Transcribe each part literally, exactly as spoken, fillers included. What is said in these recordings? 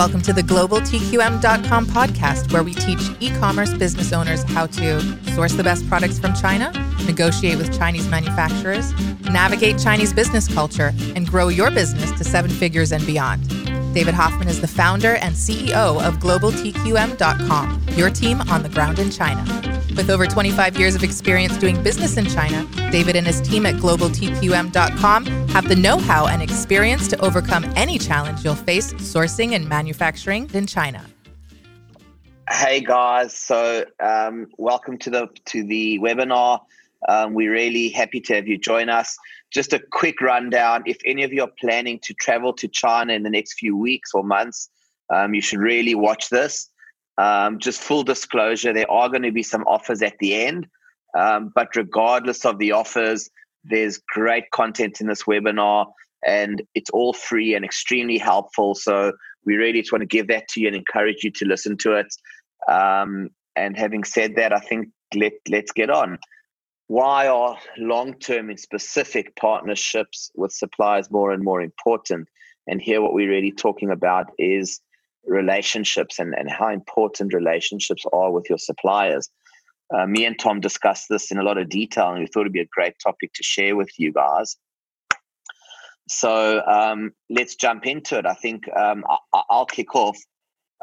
Welcome to the Global T Q M dot com podcast, where we teach e-commerce business owners how to source the best products from China, negotiate with Chinese manufacturers, navigate Chinese business culture, and grow your business to seven figures and beyond. David Hoffman is the founder and C E O of Global T Q M dot com, your team on the ground in China. With over twenty-five years of experience doing business in China, David and his team at Global T Q M dot com have the know-how and experience to overcome any challenge you'll face sourcing and manufacturing in China. Hey guys, so um, welcome to the to the webinar. Um, we're really happy to have you join us. Just a quick rundown. If any of you are planning to travel to China in the next few weeks or months, um, you should really watch this. Um, just full disclosure, there are going to be some offers at the end, um, but regardless of the offers, there's great content in this webinar, and it's all free and extremely helpful. So we really just want to give that to you and encourage you to listen to it. Um, and having said that, I think let, let's get on. Why are long-term and specific partnerships with suppliers more and more important? And here what we're really talking about is relationships and, and how important relationships are with your suppliers. Uh, me and Tom discussed this in a lot of detail, and we thought it'd be a great topic to share with you guys. So um, let's jump into it. I think um, I, I'll kick off.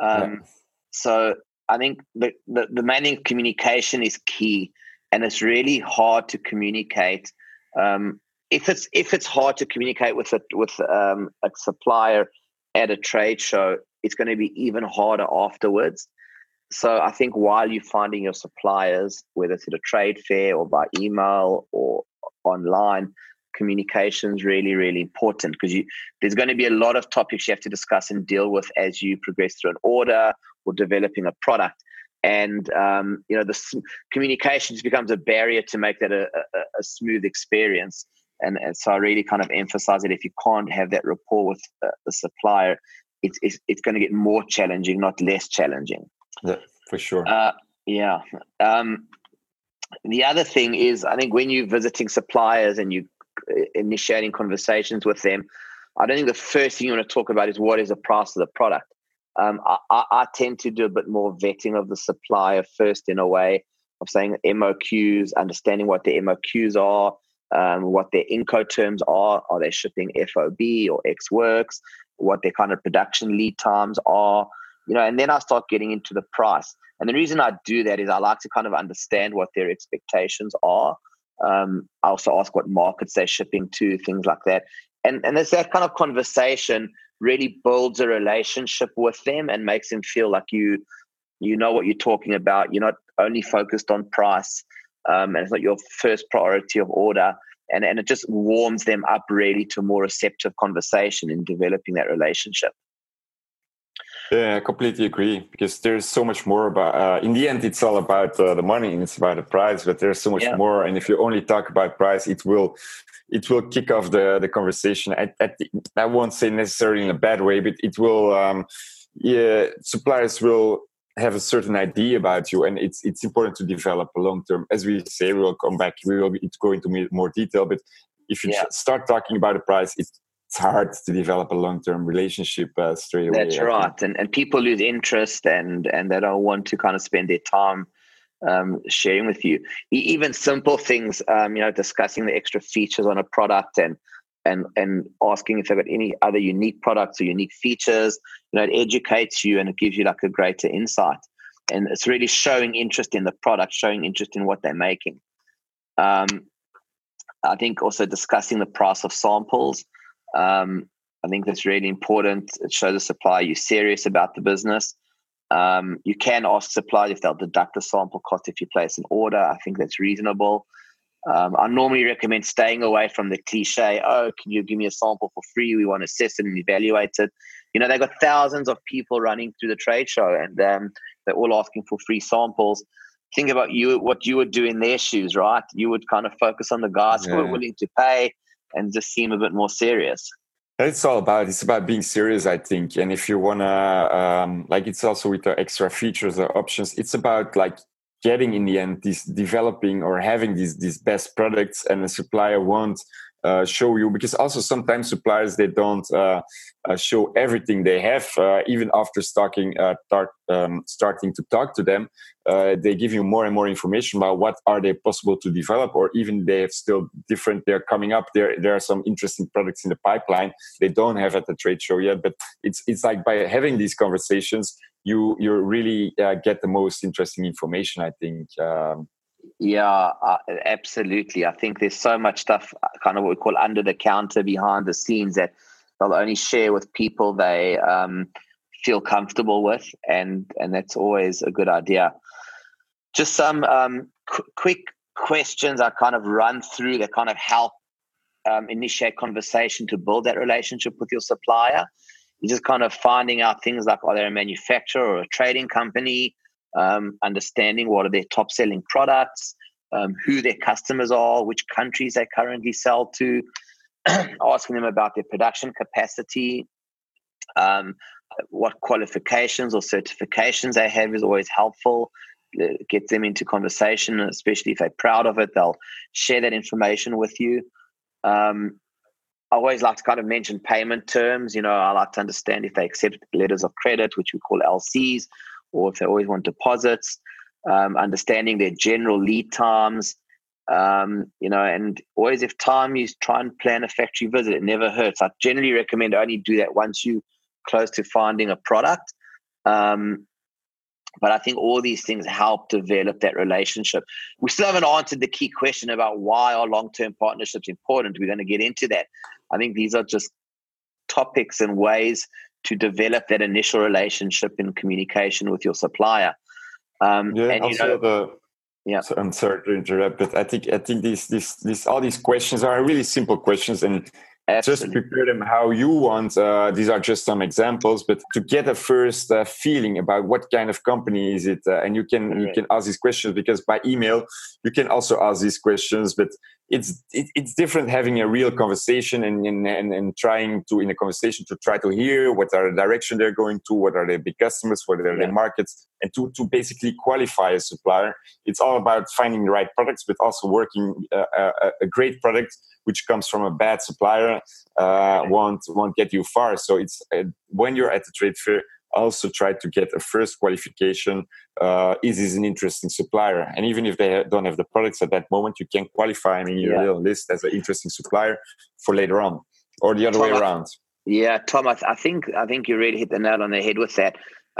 Um, yeah. So I think the, the, the main communication is key. And it's really hard to communicate. Um, if it's if it's hard to communicate with a, with um, a supplier at a trade show, it's going to be even harder afterwards. So I think while you're finding your suppliers, whether it's at a trade fair or by email or online, communication is really, really important, because you, there's going to be a lot of topics you have to discuss and deal with as you progress through an order or developing a product. And, um, you know, this communication just becomes a barrier to make that a, a, a smooth experience. And, and so I really kind of emphasize that if you can't have that rapport with uh, the supplier, it's, it's, it's going to get more challenging, not less challenging. Yeah, for sure. Uh, yeah. Um, the other thing is, I think when you're visiting suppliers and you're initiating conversations with them, I don't think the first thing you want to talk about is what is the price of the product. Um, I, I tend to do a bit more vetting of the supplier first, in a way of saying M O Qs, understanding what the M O Qs are, um, what their incoterms are. Are they shipping F O B or ex works? What their kind of production lead times are, you know, and then I start getting into the price. And the reason I do that is I like to kind of understand what their expectations are. Um, I also ask what markets they're shipping to, things like that. And, and it's that kind of conversation really builds a relationship with them and makes them feel like you you know what you're talking about. You're not only focused on price, um, and it's not your first priority of order. And, and it just warms them up really to a more receptive conversation in developing that relationship. Yeah, I completely agree, because there's so much more about, uh, in the end, it's all about uh, the money and it's about the price, but there's so much yeah. more. And if you only talk about price, it will it will kick off the, the conversation. I, I, I won't say necessarily in a bad way, but it will, um, yeah, suppliers will have a certain idea about you. And it's it's important to develop a long-term, as we say, we'll come back, we will go into more detail. But if you yeah. start talking about the price, it's, it's hard to develop a long-term relationship uh, straight away. That's right. And and people lose interest and, and they don't want to kind of spend their time um, sharing with you. Even simple things, um, you know, discussing the extra features on a product and, and, and asking if they've got any other unique products or unique features, you know, it educates you and it gives you like a greater insight. And it's really showing interest in the product, showing interest in what they're making. Um, I think also discussing the price of samples. Um, I think that's really important. It shows the supplier you're serious about the business. Um, you can ask suppliers if they'll deduct the sample cost if you place an order. I think that's reasonable. Um, I normally recommend staying away from the cliche, oh, can you give me a sample for free? We want to assess it and evaluate it. You know, they've got thousands of people running through the trade show and um, they're all asking for free samples. Think about you what you would do in their shoes, right? You would kind of focus on the guys yeah. who are willing to pay and just seem a bit more serious. It's all about, it's about being serious, I think. And if you want to, um, like it's also with the extra features or options, it's about like getting in the end, these developing or having these, these best products, and the supplier won't uh, show you, because also sometimes suppliers, they don't uh, uh, show everything they have, uh, even after starting, uh, tar- um, starting to talk to them. Uh, they give you more and more information about what are they possible to develop, or even they have still different, they're coming up, there there are some interesting products in the pipeline they don't have at the trade show yet. But it's it's like by having these conversations, you you really uh, get the most interesting information, I think. Um, yeah, uh, absolutely. I think there's so much stuff, kind of what we call under the counter, behind the scenes, that they'll only share with people they um, feel comfortable with, and, and that's always a good idea. Just some um, qu- quick questions I kind of run through that kind of help um, initiate conversation to build that relationship with your supplier. You're just kind of finding out things like, are they a manufacturer or a trading company, um, understanding what are their top selling products, um, who their customers are, which countries they currently sell to, asking them about their production capacity, um, what qualifications or certifications they have is always helpful. Get them into conversation, especially if they're proud of it, they'll share that information with you. Um, I always like to kind of mention payment terms. You know, I like to understand if they accept letters of credit, which we call L Cs, or if they always want deposits, um, understanding their general lead times, um, you know, and always if time, you try and plan a factory visit. It never hurts. I generally recommend only do that once you're close to finding a product. Um, But I think all these things help develop that relationship. We still haven't answered the key question about why are long-term partnerships important. We're going to get into that. I think these are just topics and ways to develop that initial relationship in communication with your supplier. Um, yeah, and, you know, the, yeah. So I'm sorry to interrupt, but I think I think these these these all these questions are really simple questions, and absolutely. Just prepare them how you want. Uh, these are just some examples, but to get a first uh, feeling about what kind of company is it, uh, and you can right. you can ask these questions, because by email you can also ask these questions. But it's it, it's different having a real conversation and, and and and trying to in a conversation to try to hear what are the direction they're going to, what are their big customers, what are yeah. their markets, and to to basically qualify a supplier. It's all about finding the right products, but also working uh, a, a great product which comes from a bad supplier uh, won't won't get you far. So it's uh, when you're at the trade fair, also try to get a first qualification. Uh, is this an interesting supplier? And even if they don't have the products at that moment, you can qualify them in your yeah. little list as an interesting supplier for later on, or the other Tom, way around. Yeah, Tom, I, th- I think I think you really hit the nail on the head with that.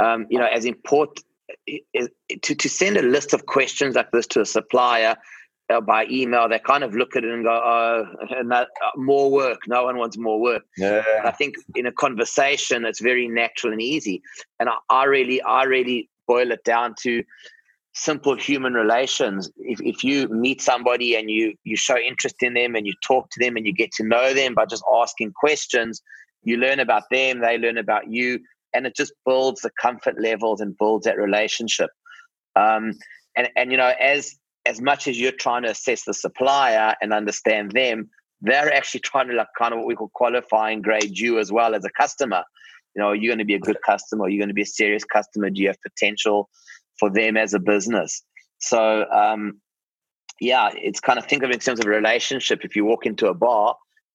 Um, you know, as important to to send a list of questions like this to a supplier. By email, they kind of look at it and go, oh, no, more work. No one wants more work. Yeah. I think in a conversation, it's very natural and easy. And I, I really, I really boil it down to simple human relations. If if you meet somebody and you, you show interest in them and you talk to them and you get to know them by just asking questions, you learn about them, they learn about you, and it just builds the comfort levels and builds that relationship. Um, and, and, you know, as, as much as you're trying to assess the supplier and understand them, they're actually trying to, like, kind of what we call qualify and grade you as well as a customer. You know, are you going to be a good customer? Are you going to be a serious customer? Do you have potential for them as a business? So, um, yeah, it's kind of, think of it in terms of a relationship. If you walk into a bar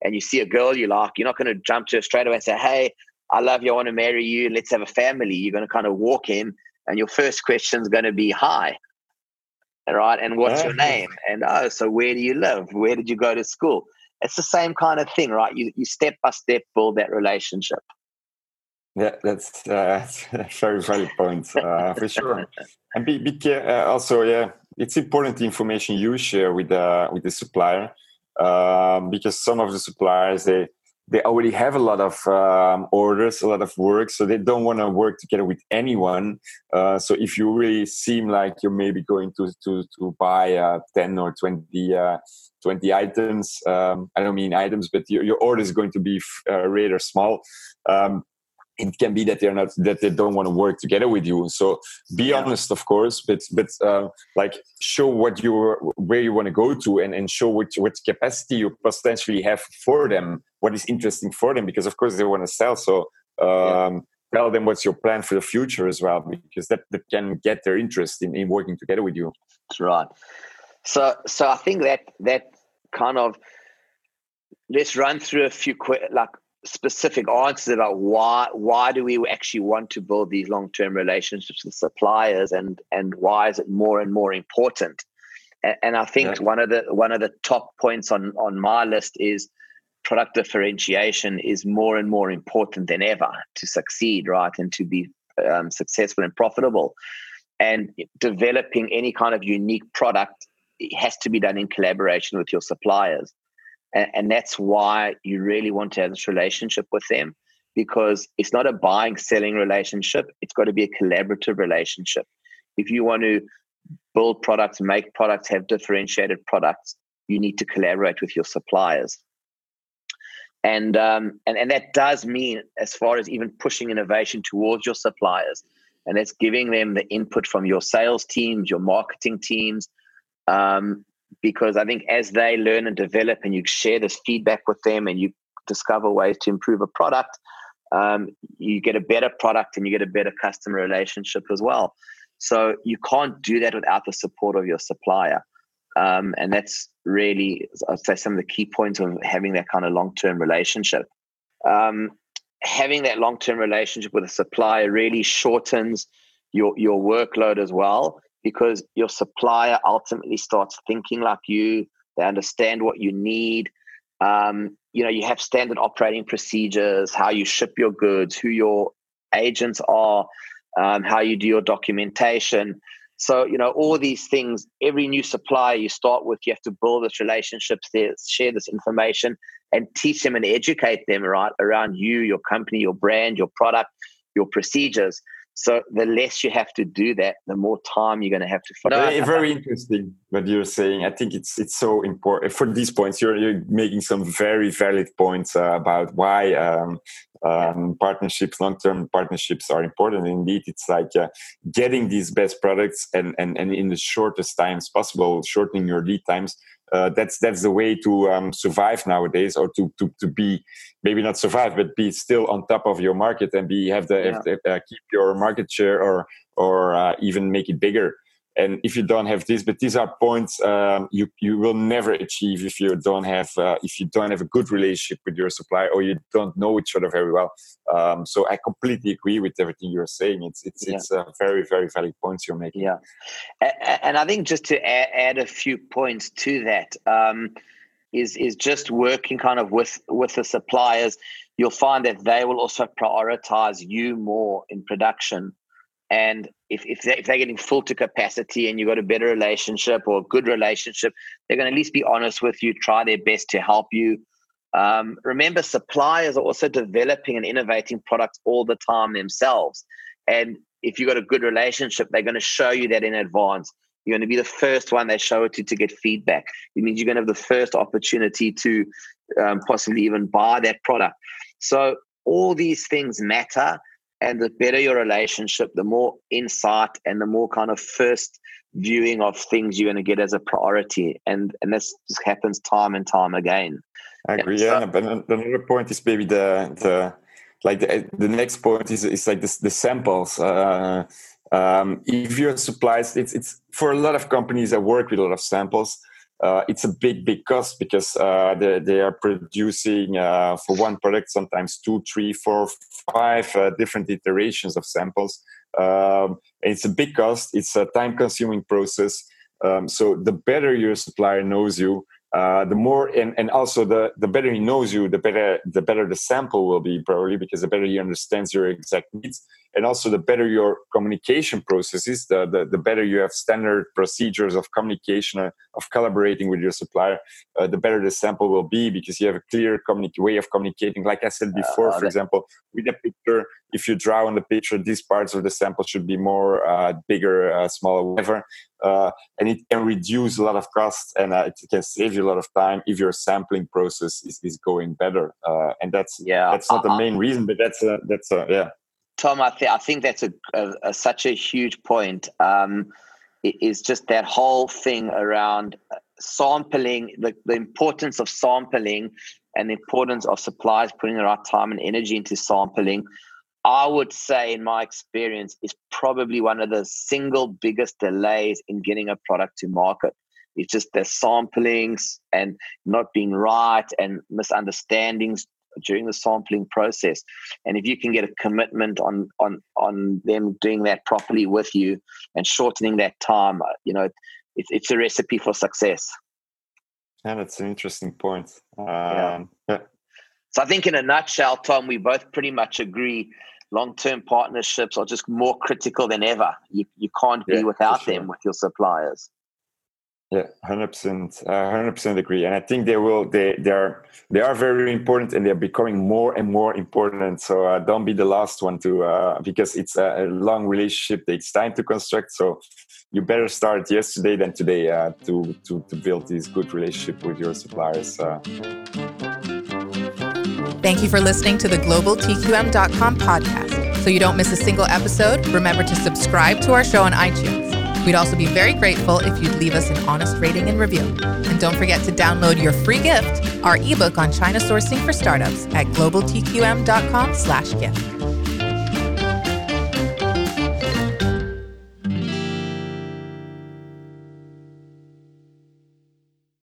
and you see a girl you like, you're not going to jump to her straight away and say, hey, I love you, I want to marry you, let's have a family. You're going to kind of walk in and your first question is going to be, hi. Right, and what's yeah. your name? And oh, so where do you live? Where did you go to school? It's the same kind of thing, right? You you step by step build that relationship. Yeah, that's uh, a very valid point uh, for sure. And be, be care, uh, also, yeah, it's important the information you share with the with the supplier, um, because some of the suppliers they. they already have a lot of um, orders, a lot of work, so they don't want to work together with anyone. Uh, so if you really seem like you're maybe going to to, to buy uh, ten or twenty, uh, twenty items, um, I don't mean items, but your, your order is going to be uh, rather small. Um, it can be that they're not, that they don't want to work together with you. So be yeah. honest, of course, but, but, uh, like show what you, where you want to go to, and, and show what, what capacity you potentially have for them, what is interesting for them, because of course they want to sell. So, um, yeah. tell them what's your plan for the future as well, because that, that can get their interest in, in working together with you. That's right. So, so I think that, that kind of, let's run through a few quick, like specific answers about why why do we actually want to build these long-term relationships with suppliers, and and why is it more and more important. And, and I think yeah. one of the one of the top points on on my list is product differentiation is more and more important than ever to succeed, right, and to be um, successful and profitable. And developing any kind of unique product, it has to be done in collaboration with your suppliers. And, and that's why you really want to have this relationship with them, because it's not a buying, selling relationship. It's got to be a collaborative relationship. If you want to build products, make products, have differentiated products, you need to collaborate with your suppliers. And, um, and, and that does mean, as far as even pushing innovation towards your suppliers, and that's giving them the input from your sales teams, your marketing teams, um, because I think as they learn and develop and you share this feedback with them and you discover ways to improve a product, um, you get a better product and you get a better customer relationship as well. So you can't do that without the support of your supplier. Um, and that's really, I'd say, some of the key points of having that kind of long-term relationship. Um, having that long-term relationship with a supplier really shortens your, your workload as well, because your supplier ultimately starts thinking like you. They understand what you need. Um, you know, you have standard operating procedures, how you ship your goods, who your agents are, um, how you do your documentation. So, you know, all these things, every new supplier you start with, you have to build this relationship, share this information, and teach them and educate them, right, around you, your company, your brand, your product, your procedures. So the less you have to do that, the more time you're going to have to follow. No, very interesting what you're saying. I think it's it's so important. For these points, you're, you're making some very valid points uh, about why um, um, partnerships, long-term partnerships are important. Indeed, it's like uh, getting these best products and, and, and in the shortest times possible, shortening your lead times. Uh, that's that's the way to um, survive nowadays, or to, to to be maybe not survive, but be still on top of your market and be have the yeah. have, uh, keep your market share or or uh, even make it bigger. And if you don't have this, but these are points um, you you will never achieve if you don't have uh, if you don't have a good relationship with your supplier, or you don't know each other very well. Um, so I completely agree with everything you're saying. It's it's yeah. it's uh, very very valid points you're making. Yeah, and I think just to add, add a few points to that um, is is just working kind of with with the suppliers. You'll find that they will also prioritize you more in production. And if if, they, if they're getting full to capacity and you've got a better relationship or a good relationship, they're going to at least be honest with you, try their best to help you. Um, remember, suppliers are also developing and innovating products all the time themselves. And if you've got a good relationship, they're going to show you that in advance. You're going to be the first one they show it to to get feedback. It means you're going to have the first opportunity to um, possibly even buy that product. So all these things matter. And the better your relationship, the more insight and the more kind of first viewing of things you're going to get as a priority. And and this just happens time and time again. I agree. So, yeah, but another point is maybe the the like the, the next point is is like the, the samples. Uh, um, if your supplies, it's it's for a lot of companies. I work with a lot of samples. Uh, it's a big, big cost because uh, they, they are producing uh, for one product sometimes two, three, four, five uh, different iterations of samples. Um, it's a big cost. It's a time-consuming process. Um, so the better your supplier knows you, uh, the more, and, and also the, the better he knows you, the better the better the sample will be probably, because the better he understands your exact needs. And also the better your communication processes, the, the, the better you have standard procedures of communication, uh, of collaborating with your supplier, uh, the better the sample will be, because you have a clear communi- way of communicating. Like I said before, uh, for that. example, with a picture, if you draw on the picture, these parts of the sample should be more uh, bigger, uh, smaller, whatever. Uh, and it can reduce a lot of costs, and uh, it can save you a lot of time if your sampling process is, is going better. Uh, and that's yeah. that's not uh-huh. the main reason, but that's a, that's a, yeah. Tom, I, th- I think that's a, a, a such a huge point. Um, it is just that whole thing around sampling, the, the importance of sampling and the importance of suppliers putting the right time and energy into sampling, I would say, in my experience, is probably one of the single biggest delays in getting a product to market. It's just the samplings and not being right and misunderstandings during the sampling process. And if you can get a commitment on on on them doing that properly with you and shortening that time, you know, it, it, it's a recipe for success. Yeah, that's an interesting point. Um, yeah. Yeah. So I think in a nutshell, Tom, we both pretty much agree long-term partnerships are just more critical than ever. You you can't be yeah, without sure. them with your suppliers. Yeah, one hundred percent, one hundred percent agree. And I think they will, they, they are, they are very important, and they're becoming more and more important. So uh, don't be the last one to, uh, because it's a, a long relationship. Takes time to construct. So you better start yesterday than today uh, to, to, to build this good relationship with your suppliers. Uh. Thank you for listening to the global T Q M dot com podcast. So you don't miss a single episode, remember to subscribe to our show on iTunes. We'd also be very grateful if you'd leave us an honest rating and review. And don't forget to download your free gift, our ebook on China sourcing for startups, at global T Q M dot com slash gift.